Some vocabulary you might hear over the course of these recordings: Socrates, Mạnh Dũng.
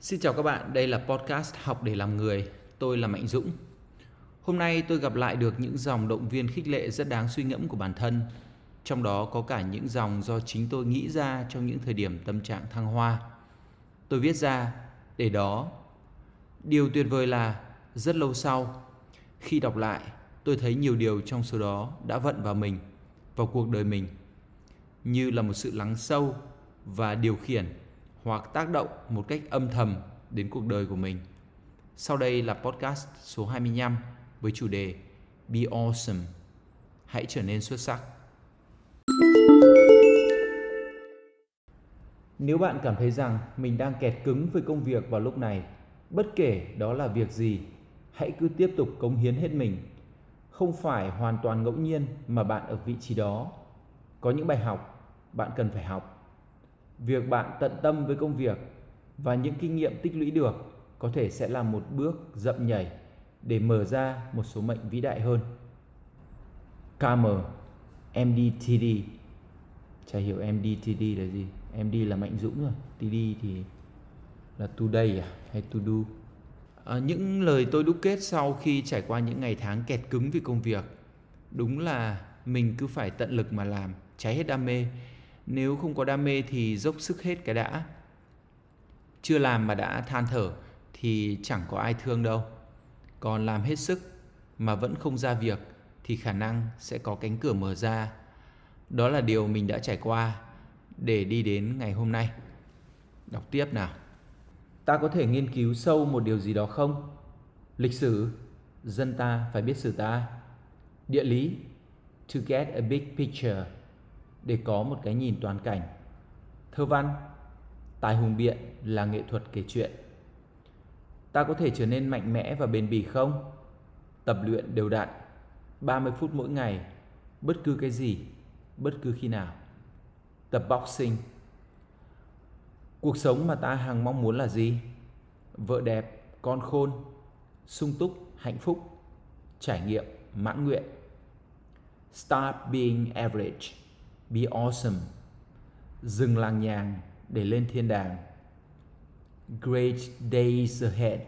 Xin chào các bạn, đây là podcast Học để làm người. Tôi là Mạnh Dũng. Hôm nay tôi gặp lại được những dòng động viên khích lệ rất đáng suy ngẫm của bản thân. Trong đó có cả những dòng do chính tôi nghĩ ra trong những thời điểm tâm trạng thăng hoa. Tôi viết ra để đó. Điều tuyệt vời là rất lâu sau, khi đọc lại, tôi thấy nhiều điều trong số đó đã vận vào mình, vào cuộc đời mình, như là một sự lắng sâu và điều khiển hoặc tác động một cách âm thầm đến cuộc đời của mình. Sau đây là podcast số 25 với chủ đề Be Awesome, hãy trở nên xuất sắc. Nếu bạn cảm thấy rằng mình đang kẹt cứng với công việc vào lúc này, bất kể đó là việc gì, hãy cứ tiếp tục cống hiến hết mình. Không phải hoàn toàn ngẫu nhiên mà bạn ở vị trí đó. Có những bài học bạn cần phải học. Việc bạn tận tâm với công việc và những kinh nghiệm tích lũy được có thể sẽ là một bước dậm nhảy để mở ra một số mệnh vĩ đại hơn. KM, MDTD. Chả hiểu MDTD là gì. MD là Mạnh Dũng rồi, TD thì là today hay to do. Những lời tôi đúc kết sau khi trải qua những ngày tháng kẹt cứng vì công việc đúng là mình cứ phải tận lực mà làm, cháy hết đam mê. Nếu không có đam mê thì dốc sức hết cái đã. Chưa làm mà đã than thở thì chẳng có ai thương đâu. Còn làm hết sức mà vẫn không ra việc thì khả năng sẽ có cánh cửa mở ra. Đó là điều mình đã trải qua để đi đến ngày hôm nay. Đọc tiếp nào. Ta có thể nghiên cứu sâu một điều gì đó không? Lịch sử, dân ta phải biết sử ta. Địa lý, to get a big picture, để có một cái nhìn toàn cảnh. Thơ văn, tài hùng biện là nghệ thuật kể chuyện. Ta có thể trở nên mạnh mẽ và bền bỉ không? Tập luyện đều đặn, 30 phút mỗi ngày, bất cứ cái gì, bất cứ khi nào. Tập boxing. Cuộc sống mà ta hằng mong muốn là gì? Vợ đẹp, con khôn, sung túc, hạnh phúc, trải nghiệm, mãn nguyện. Start being average, be awesome. Dừng làng nhàng để lên thiên đàng. Great days ahead.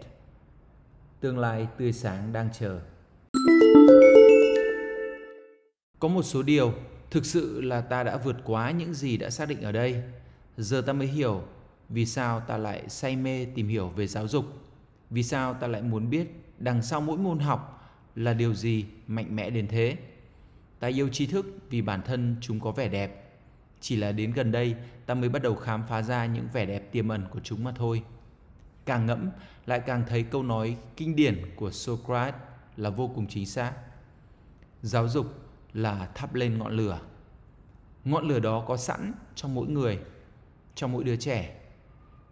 Tương lai tươi sáng đang chờ. Có một số điều thực sự là ta đã vượt quá những gì đã xác định ở đây. Giờ ta mới hiểu vì sao ta lại say mê tìm hiểu về giáo dục. Vì sao ta lại muốn biết đằng sau mỗi môn học là điều gì mạnh mẽ đến thế. Ta yêu tri thức vì bản thân chúng có vẻ đẹp. Chỉ là đến gần đây ta mới bắt đầu khám phá ra những vẻ đẹp tiềm ẩn của chúng mà thôi. Càng ngẫm lại càng thấy câu nói kinh điển của Socrates là vô cùng chính xác. Giáo dục là thắp lên ngọn lửa. Ngọn lửa đó có sẵn trong mỗi người, trong mỗi đứa trẻ.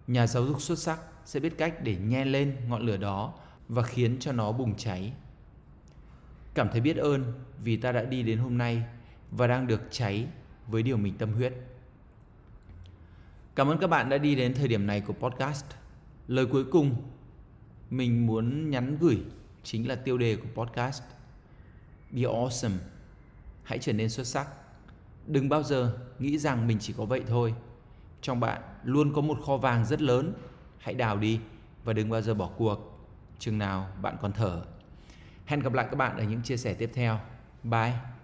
Nhà giáo dục xuất sắc sẽ biết cách để nhen lên ngọn lửa đó và khiến cho nó bùng cháy. Cảm thấy biết ơn vì ta đã đi đến hôm nay và đang được cháy với điều mình tâm huyết. Cảm ơn các bạn đã đi đến thời điểm này của podcast. Lời cuối cùng mình muốn nhắn gửi chính là tiêu đề của podcast. Be awesome. Hãy trở nên xuất sắc. Đừng bao giờ nghĩ rằng mình chỉ có vậy thôi. Trong bạn luôn có một kho vàng rất lớn. Hãy đào đi và đừng bao giờ bỏ cuộc, chừng nào bạn còn thở. Hẹn gặp lại các bạn ở những chia sẻ tiếp theo. Bye!